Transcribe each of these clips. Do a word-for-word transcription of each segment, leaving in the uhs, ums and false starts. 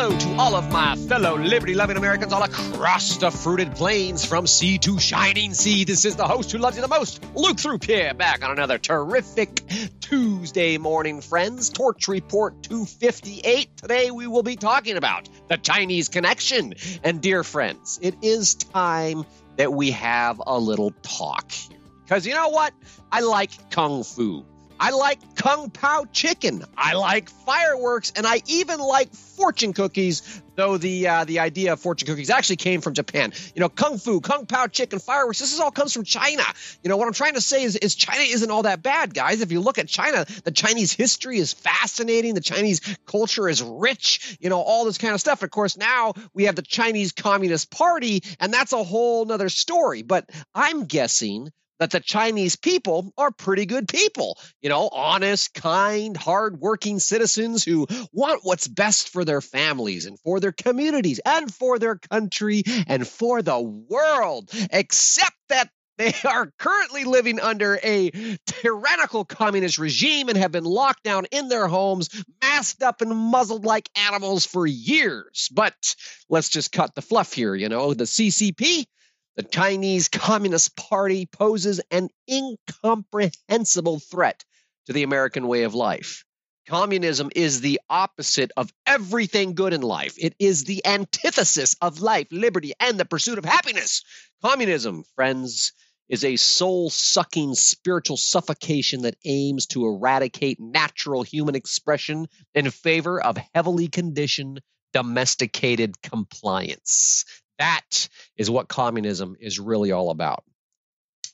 hello to all of my fellow liberty-loving Americans all across the fruited plains from sea to shining sea. This is the host who loves you the most, Luke Thruppier, back on another terrific Tuesday morning, friends. Torch Report two fifty-eight. Today we will be talking about the Chinese connection. And dear friends, it is time that we have a little talk here. Because you know what? I like kung fu. I like Kung Pao chicken. I like fireworks, and I even like fortune cookies, though the uh, the idea of fortune cookies actually came from Japan. You know, Kung Fu, Kung Pao chicken, fireworks, this is all comes from China. You know, what I'm trying to say is, is China isn't all that bad, guys. If you look at China, the Chinese history is fascinating. The Chinese culture is rich, you know, all this kind of stuff. Of course, now we have the Chinese Communist Party, and that's a whole nother story. But I'm guessing that the Chinese people are pretty good people, you know, honest, kind, hardworking citizens who want what's best for their families and for their communities and for their country and for the world, except that they are currently living under a tyrannical communist regime and have been locked down in their homes, masked up and muzzled like animals for years. But let's just cut the fluff here, you know, the C C P. The Chinese Communist Party poses an incomprehensible threat to the American way of life. Communism is the opposite of everything good in life. It is the antithesis of life, liberty, and the pursuit of happiness. Communism, friends, is a soul-sucking spiritual suffocation that aims to eradicate natural human expression in favor of heavily conditioned, domesticated compliance. That is what communism is really all about.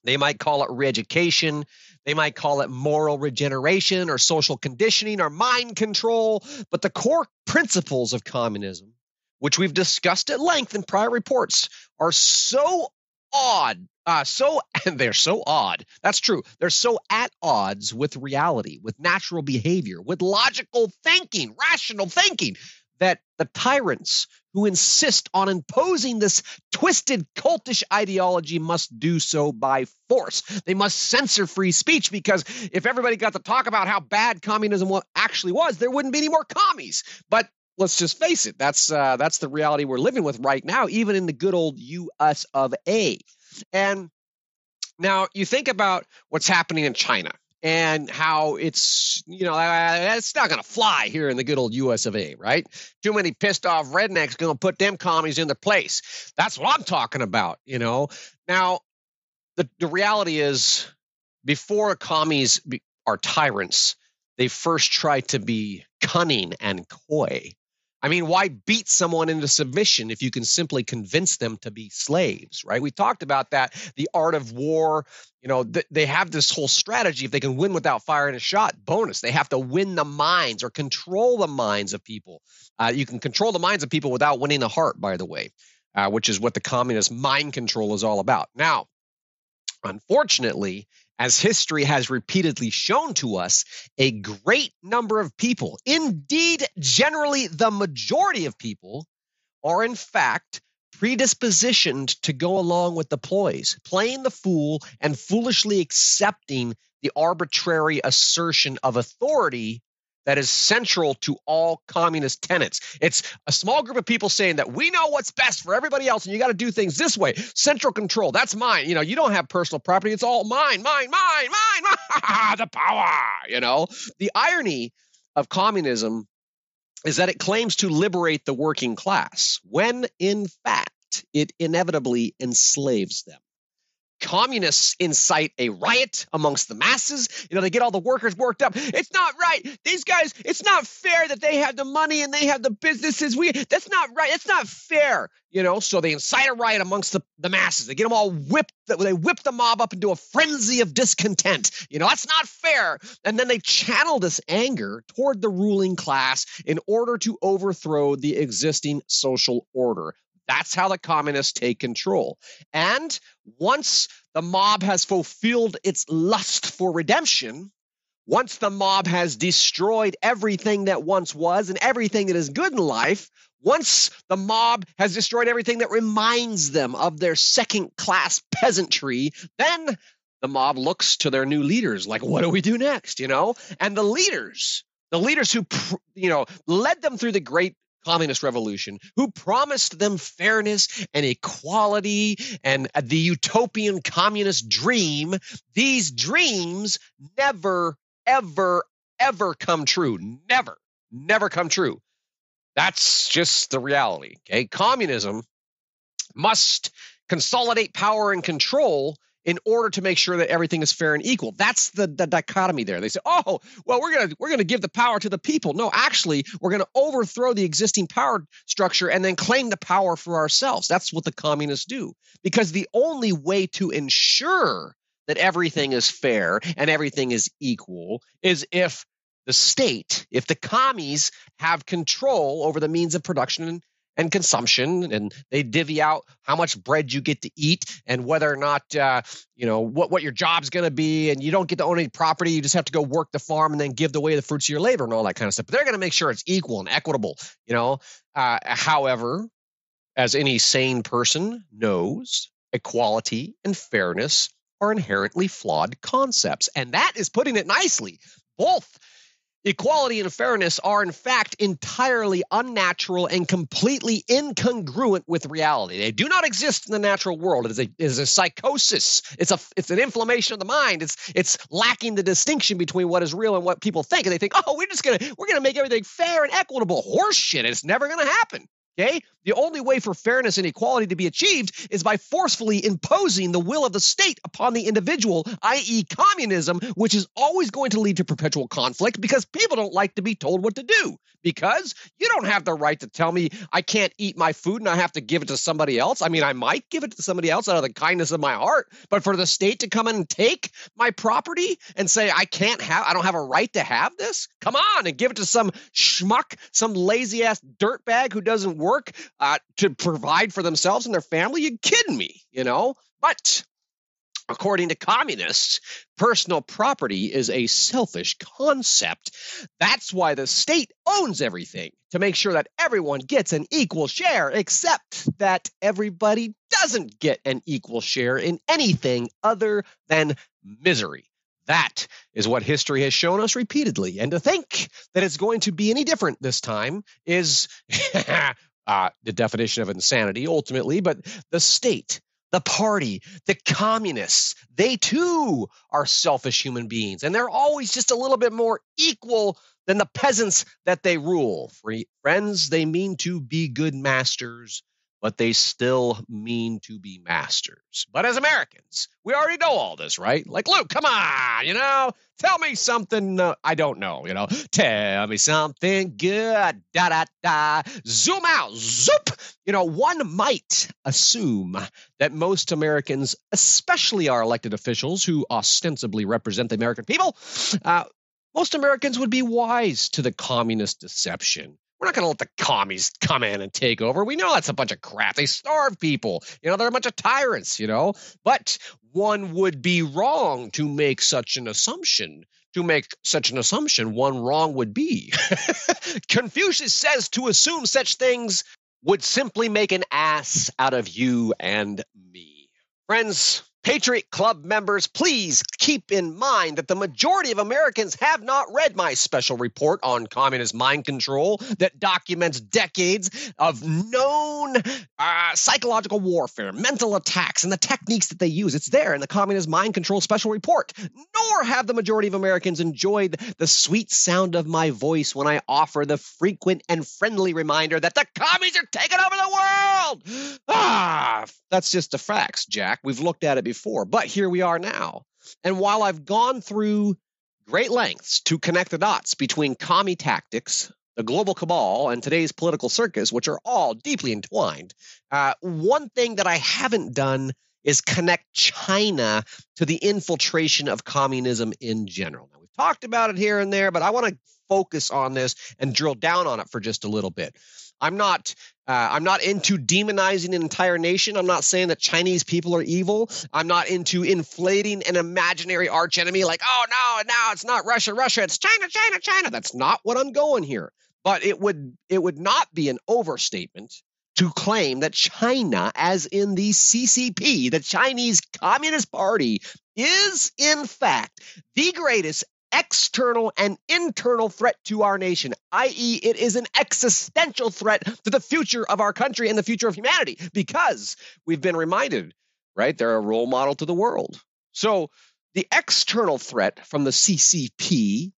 They might call it re-education. They might call it moral regeneration or social conditioning or mind control. But the core principles of communism, which we've discussed at length in prior reports, are so odd. Uh, so and they're so odd. That's true. They're so at odds with reality, with natural behavior, with logical thinking, rational thinking, that the tyrants who insist on imposing this twisted cultish ideology must do so by force. They must censor free speech, because if everybody got to talk about how bad communism actually was, there wouldn't be any more commies. But let's just face it. That's uh, that's the reality we're living with right now, even in the good old U S of A. And now you think about what's happening in China. And how it's, you know, it's not going to fly here in the good old U S of A, right? Too many pissed off rednecks going to put them commies in their place. That's what I'm talking about, you know. Now, the, the reality is, before commies be, are tyrants, they first try to be cunning and coy. I mean, why beat someone into submission if you can simply convince them to be slaves, right? We talked about that, the art of war. You know, th- they have this whole strategy. If they can win without firing a shot, bonus. They have to win the minds or control the minds of people. Uh, you can control the minds of people without winning the heart, by the way, uh, which is what the communist mind control is all about. Now, unfortunately, as history has repeatedly shown to us, a great number of people, indeed, generally the majority of people, are in fact predispositioned to go along with the ploys, playing the fool and foolishly accepting the arbitrary assertion of authority that is central to all communist tenets. It's a small group of people saying that we know what's best for everybody else and you got to do things this way. Central control, that's mine. You know, you don't have personal property. It's all mine, mine, mine, mine, mine. The power, you know. The irony of communism is that it claims to liberate the working class when, in fact, it inevitably enslaves them. Communists incite a riot amongst the masses. You know, they get all the workers worked up. It's not right. These guys, it's not fair that they have the money and they have the businesses. We, that's not right. It's not fair. You know, so they incite a riot amongst the, the masses. They get them all whipped. They whip the mob up into a frenzy of discontent. You know, that's not fair. And then they channel this anger toward the ruling class in order to overthrow the existing social order. That's how the communists take control. And once the mob has fulfilled its lust for redemption, once the mob has destroyed everything that once was and everything that is good in life, once the mob has destroyed everything that reminds them of their second-class peasantry, then the mob looks to their new leaders like, what do we do next, you know? And the leaders, the leaders who, you know, led them through the Great communist revolution, who promised them fairness and equality and the utopian communist dream, these dreams never, ever, ever come true. Never, never come true. That's just the reality. Okay, communism must consolidate power and control in order to make sure that everything is fair and equal. That's the, the dichotomy there. They say, oh, well, we're going to we're going to give the power to the people. No, actually, we're going to overthrow the existing power structure and then claim the power for ourselves. That's what the communists do, because the only way to ensure that everything is fair and everything is equal is if the state, if the commies have control over the means of production and and consumption, and they divvy out how much bread you get to eat and whether or not, uh, you know, what, what your job's going to be, and you don't get to own any property. You just have to go work the farm and then give away the fruits of your labor and all that kind of stuff. But they're going to make sure it's equal and equitable, you know. Uh, however, as any sane person knows, equality and fairness are inherently flawed concepts. And that is putting it nicely. Both equality and fairness are, in fact, entirely unnatural and completely incongruent with reality. They do not exist in the natural world. It is a, it is a psychosis. It's a, it's an inflammation of the mind. It's, it's lacking the distinction between what is real and what people think. And they think, oh, we're just gonna, we're gonna make everything fair and equitable. Horseshit. It's never gonna happen. Okay. The only way for fairness and equality to be achieved is by forcefully imposing the will of the state upon the individual, that is communism, which is always going to lead to perpetual conflict because people don't like to be told what to do, because you don't have the right to tell me I can't eat my food and I have to give it to somebody else. I mean, I might give it to somebody else out of the kindness of my heart, but for the state to come and take my property and say I can't have, I don't have a right to have this, come on, and give it to some schmuck, some lazy ass dirtbag who doesn't work. work uh, to provide for themselves and their family? You're kidding me, you know? But according to communists, personal property is a selfish concept. That's why the state owns everything, to make sure that everyone gets an equal share, except that everybody doesn't get an equal share in anything other than misery. That is what history has shown us repeatedly. And to think that it's going to be any different this time is Uh, the definition of insanity, ultimately. But the state, the party, the communists, they too are selfish human beings. And they're always just a little bit more equal than the peasants that they rule. Friends, they mean to be good masters, but they still mean to be masters. But as Americans, we already know all this, right? Like, Luke, come on, you know, tell me something uh, I don't know, you know, tell me something good, da, da, da, zoom out, zoop. You know, one might assume that most Americans, especially our elected officials who ostensibly represent the American people, uh, most Americans would be wise to the communist deception. We're not going to let the commies come in and take over. We know that's a bunch of crap. They starve people. You know, they're a bunch of tyrants, you know. But one would be wrong to make such an assumption. To make such an assumption, one wrong would be. Confucius says to assume such things would simply make an ass out of you and me. Friends, Patriot Club members, please keep in mind that the majority of Americans have not read my special report on communist mind control that documents decades of known uh, psychological warfare, mental attacks, and the techniques that they use. It's there in the Communist Mind Control Special Report. Nor have the majority of Americans enjoyed the sweet sound of my voice when I offer the frequent and friendly reminder that the commies are taking over the world. Ah, that's just the facts, Jack. We've looked at it before. Before, but here we are now. And while I've gone through great lengths to connect the dots between commie tactics, the global cabal, and today's political circus, which are all deeply entwined, uh, one thing that I haven't done is connect China to the infiltration of communism in general. Now, we've talked about it here and there, but I want to focus on this and drill down on it for just a little bit. I'm not uh, I'm not into demonizing an entire nation. I'm not saying that Chinese people are evil. I'm not into inflating an imaginary arch enemy like, oh, no, no, it's not Russia, Russia. It's China, China, China. That's not what I'm going here. But it would it would not be an overstatement to claim that China, as in the C C P, the Chinese Communist Party, is in fact the greatest external and internal threat to our nation, that is it is an existential threat to the future of our country and the future of humanity, because we've been reminded, right, they're a role model to the world. So the external threat from the C C P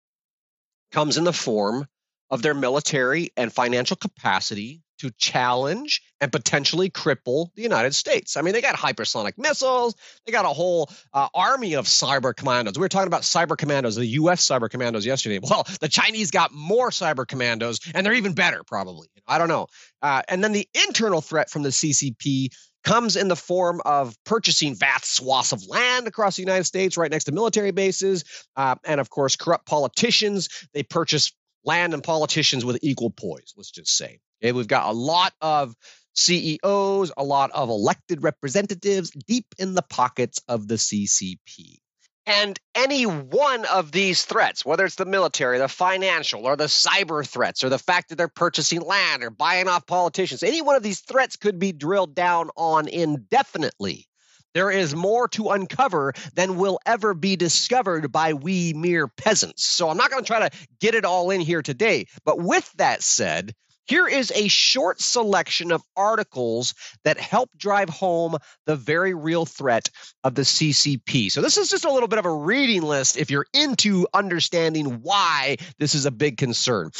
comes in the form of their military and financial capacity to challenge and potentially cripple the United States. I mean, they got hypersonic missiles. They got a whole uh, army of cyber commandos. We were talking about cyber commandos, the U S cyber commandos yesterday. Well, the Chinese got more cyber commandos, and they're even better, probably. I don't know. Uh, and then the internal threat from the C C P comes in the form of purchasing vast swaths of land across the United States, right next to military bases. Uh, and, of course, corrupt politicians. They purchase land and politicians with equal poise, let's just say. Okay, we've got a lot of C E Os, a lot of elected representatives deep in the pockets of the C C P. And any one of these threats, whether it's the military, the financial, or the cyber threats, or the fact that they're purchasing land or buying off politicians, any one of these threats could be drilled down on indefinitely. There is more to uncover than will ever be discovered by we mere peasants. So I'm not going to try to get it all in here today. But with that said, here is a short selection of articles that help drive home the very real threat of the C C P. So this is just a little bit of a reading list if you're into understanding why this is a big concern.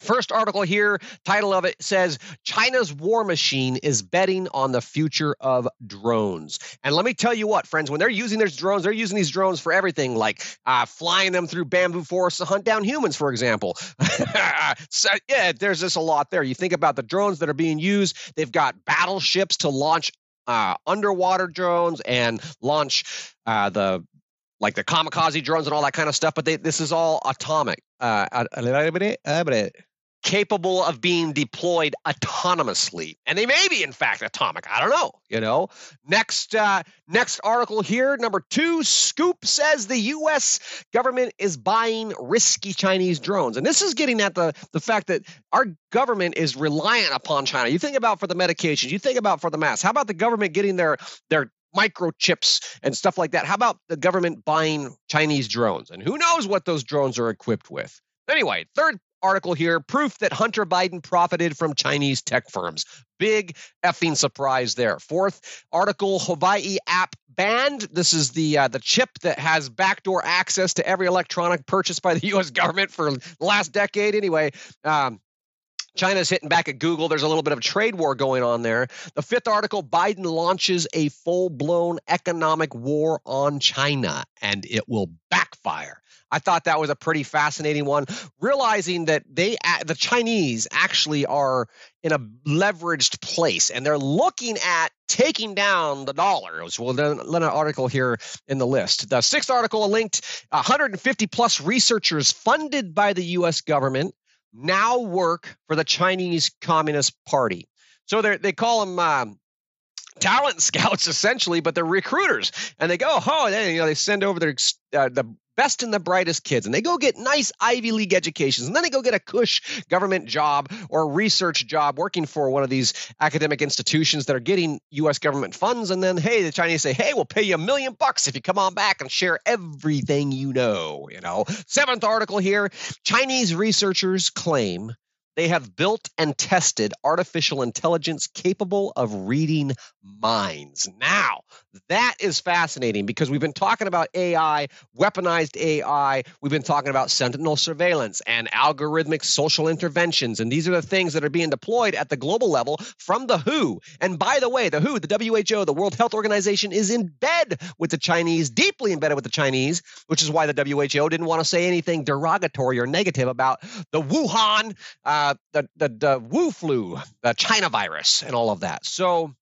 First article here, title of it says, China's war machine is betting on the future of drones. And let me tell you what, friends, when they're using their drones, they're using these drones for everything, like uh, flying them through bamboo forests to hunt down humans, for example. So, yeah, there's just a lot there. You think about the drones that are being used. They've got battleships to launch uh, underwater drones and launch uh, the like the kamikaze drones and all that kind of stuff. But they, this is all atomic. Uh, capable of being deployed autonomously. And they may be, in fact, atomic. I don't know, you know. Next uh, next article here, number two, Scoop says the U S government is buying risky Chinese drones. And this is getting at the, the fact that our government is reliant upon China. You think about for the medications. You think about for the masks. How about the government getting their their microchips and stuff like that? How about the government buying Chinese drones? And who knows what those drones are equipped with? Anyway, third article here, proof that Hunter Biden profited from Chinese tech firms. Big effing surprise there. Fourth article, Hawaii app banned. This is the uh, the chip that has backdoor access to every electronic purchased by the U S government for the last decade. Anyway, um, China's hitting back at Google. There's a little bit of a trade war going on there. The fifth article, Biden launches a full-blown economic war on China, and it will backfire. I thought that was a pretty fascinating one, realizing that they, the Chinese actually are in a leveraged place, and they're looking at taking down the dollar. Well, then an article here in the list. The sixth article linked one hundred fifty plus researchers funded by the U S government now work for the Chinese Communist Party. So they they call them um, talent scouts, essentially, but they're recruiters. And they go, oh, they, you know, they send over their uh, the best and the brightest kids, and they go get nice Ivy League educations, and then they go get a cush government job or a research job working for one of these academic institutions that are getting U S government funds. And then, hey, the Chinese say, hey, we'll pay you a million bucks if you come on back and share everything you know, you know. Seventh article here, Chinese researchers claim they have built and tested artificial intelligence capable of reading minds. Now, that is fascinating because we've been talking about A I, weaponized A I. We've been talking about sentinel surveillance and algorithmic social interventions. And these are the things that are being deployed at the global level from the W H O. And by the way, the W H O, the W H O, the World Health Organization, is in bed with the Chinese, deeply embedded with the Chinese, which is why the W H O didn't want to say anything derogatory or negative about the Wuhan, uh, the, the, the Wu flu, the China virus, and all of that. So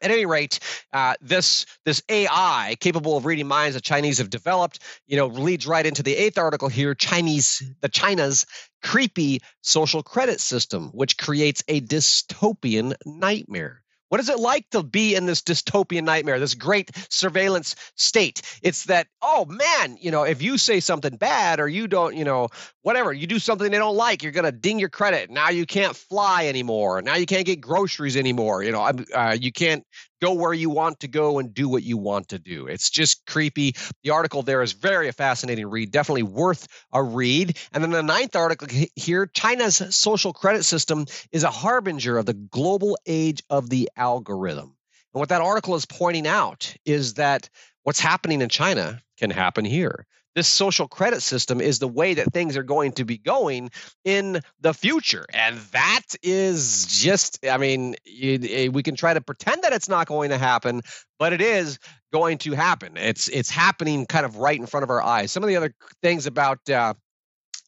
at any rate, uh, this this A I capable of reading minds the Chinese have developed, you know, leads right into the eighth article here, Chinese, the China's creepy social credit system, which creates a dystopian nightmare. What is it like to be in this dystopian nightmare, this great surveillance state? It's that, oh, man, you know, if you say something bad or you don't, you know, whatever. You do something they don't like, you're going to ding your credit. Now you can't fly anymore. Now you can't get groceries anymore. You know, uh, you can't go where you want to go and do what you want to do. It's just creepy. The article there is very a fascinating read, definitely worth a read. And then the ninth article here, China's social credit system is a harbinger of the global age of the algorithm. And what that article is pointing out is that what's happening in China can happen here. This social credit system is the way that things are going to be going in the future. And that is just, I mean, it, it, we can try to pretend that it's not going to happen, but it is going to happen. It's it's happening kind of right in front of our eyes. Some of the other things about uh,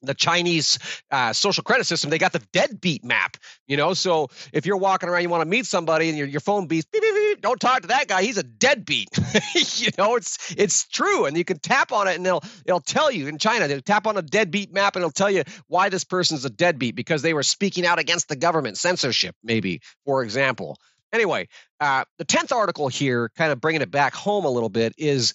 the Chinese uh, social credit system, they got the deadbeat map, you know? So if you're walking around, you want to meet somebody and your, your phone beeps, beep, beep, beep, don't talk to that guy. He's a deadbeat. You know, it's it's true. And you can tap on it and it'll, it'll tell you in China, they'll tap on a deadbeat map and it'll tell you why this person's a deadbeat, because they were speaking out against the government, censorship, maybe, for example. Anyway, uh, the tenth article here, kind of bringing it back home a little bit, is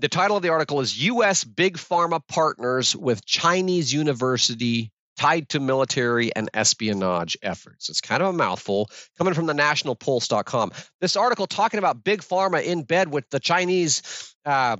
the title of the article is U S Big Pharma Partners with Chinese University Tied to Military and Espionage Efforts. It's kind of a mouthful, coming from the national pulse dot com. This article talking about Big Pharma in bed with the Chinese uh,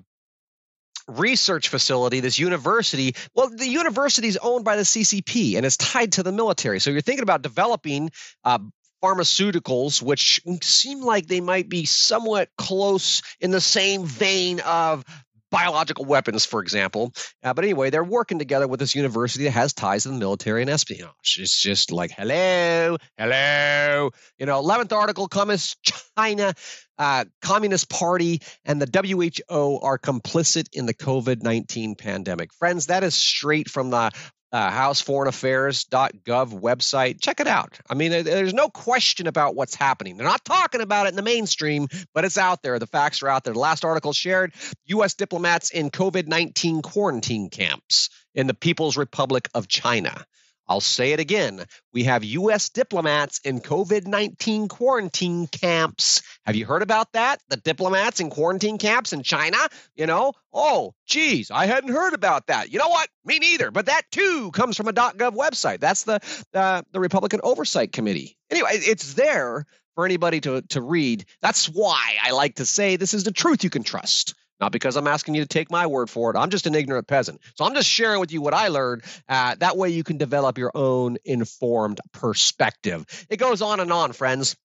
research facility, this university. Well, the university is owned by the C C P and it's tied to the military. So you're thinking about developing uh, pharmaceuticals, which seem like they might be somewhat close in the same vein of biological weapons, for example. Uh, but anyway, they're working together with this university that has ties to the military and espionage. It's just like, hello, hello. You know, eleventh article comes, China, uh, Communist Party, and the W H O are complicit in the COVID nineteen pandemic. Friends, that is straight from the Uh, house foreign affairs dot gov website. Check it out. I mean, there's no question about what's happening. They're not talking about it in the mainstream, but it's out there. The facts are out there. The last article shared, U S diplomats in COVID nineteen quarantine camps in the People's Republic of China. I'll say it again. We have U S diplomats in COVID nineteen quarantine camps. Have you heard about that? The diplomats in quarantine camps in China? You know, oh, geez, I hadn't heard about that. You know what? Me neither. But that, too, comes from a .gov website. That's the uh, the Republican Oversight Committee. Anyway, it's there for anybody to, to read. That's why I like to say this is the truth you can trust. Not because I'm asking you to take my word for it. I'm just an ignorant peasant. So I'm just sharing with you what I learned. Uh, that way you can develop your own informed perspective. It goes on and on, friends.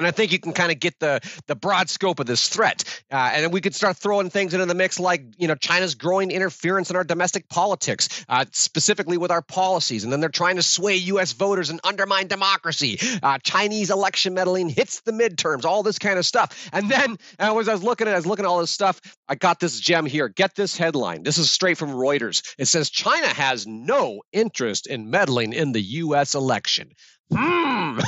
And I think you can kind of get the the broad scope of this threat. Uh, and then we could start throwing things into the mix like, you know, China's growing interference in our domestic politics, uh, specifically with our policies. And then they're trying to sway U S voters and undermine democracy. Uh, Chinese election meddling hits the midterms, all this kind of stuff. And then uh, as I was looking at it, I was looking at all this stuff. I got this gem here. Get this headline. This is straight from Reuters. It says China has no interest in meddling in the U S election. Hmm.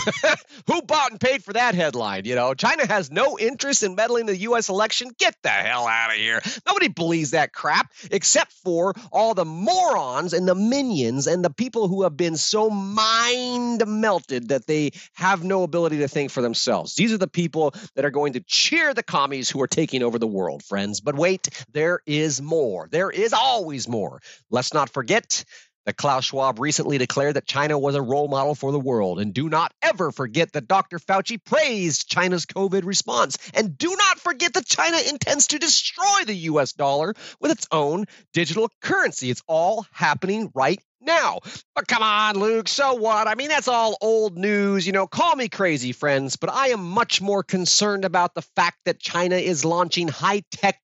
Who bought and paid for that headline? You know, China has no interest in meddling in the U S election. Get the hell out of here. Nobody believes that crap except for all the morons and the minions and the people who have been so mind melted that they have no ability to think for themselves. These are the people that are going to cheer the commies who are taking over the world, friends. But wait, there is more. There is always more. Let's not forget that Klaus Schwab recently declared that China was a role model for the world. And do not ever forget that Doctor Fauci praised China's COVID response. And do not forget that China intends to destroy the U S dollar with its own digital currency. It's all happening right now. But come on, Luke, so what? I mean, that's all old news. You know, call me crazy, friends, but I am much more concerned about the fact that China is launching high-tech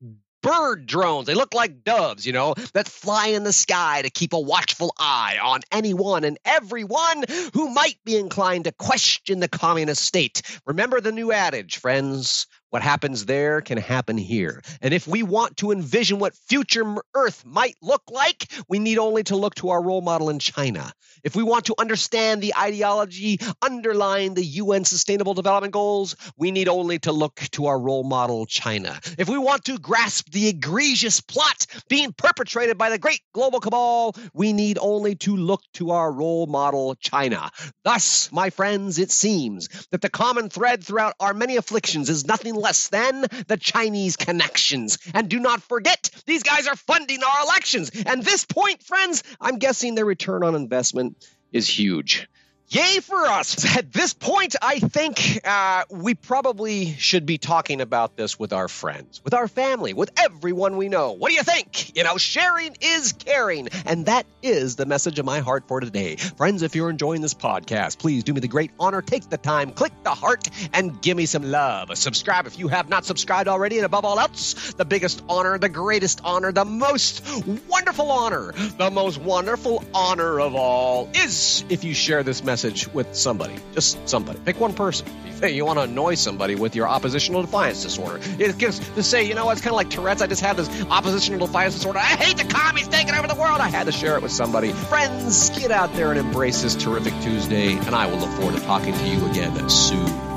bird drones. They look like doves, you know, that fly in the sky to keep a watchful eye on anyone and everyone who might be inclined to question the communist state. Remember the new adage, friends. What happens there can happen here. And if we want to envision what future Earth might look like, we need only to look to our role model in China. If we want to understand the ideology underlying the U N Sustainable Development Goals, we need only to look to our role model, China. If we want to grasp the egregious plot being perpetrated by the great global cabal, we need only to look to our role model, China. Thus, my friends, it seems that the common thread throughout our many afflictions is nothing less less than the Chinese connections. And do not forget, these guys are funding our elections. And this point, friends, I'm guessing their return on investment is huge. Yay for us. At this point, I think uh, we probably should be talking about this with our friends, with our family, with everyone we know. What do you think? You know, sharing is caring. And that is the message of my heart for today. Friends, if you're enjoying this podcast, please do me the great honor. Take the time, click the heart, and give me some love. Subscribe if you have not subscribed already. And above all else, the biggest honor, the greatest honor, the most wonderful honor, the most wonderful honor of all is if you share this message. Message with somebody, just somebody. Pick one person. If you want to annoy somebody with your oppositional defiance disorder, it gives to say, you know, it's kind of like Tourette's. I just had this oppositional defiance disorder. I hate the commies taking over the world. I had to share it with somebody. Friends, get out there and embrace this terrific Tuesday, and I will look forward to talking to you again soon.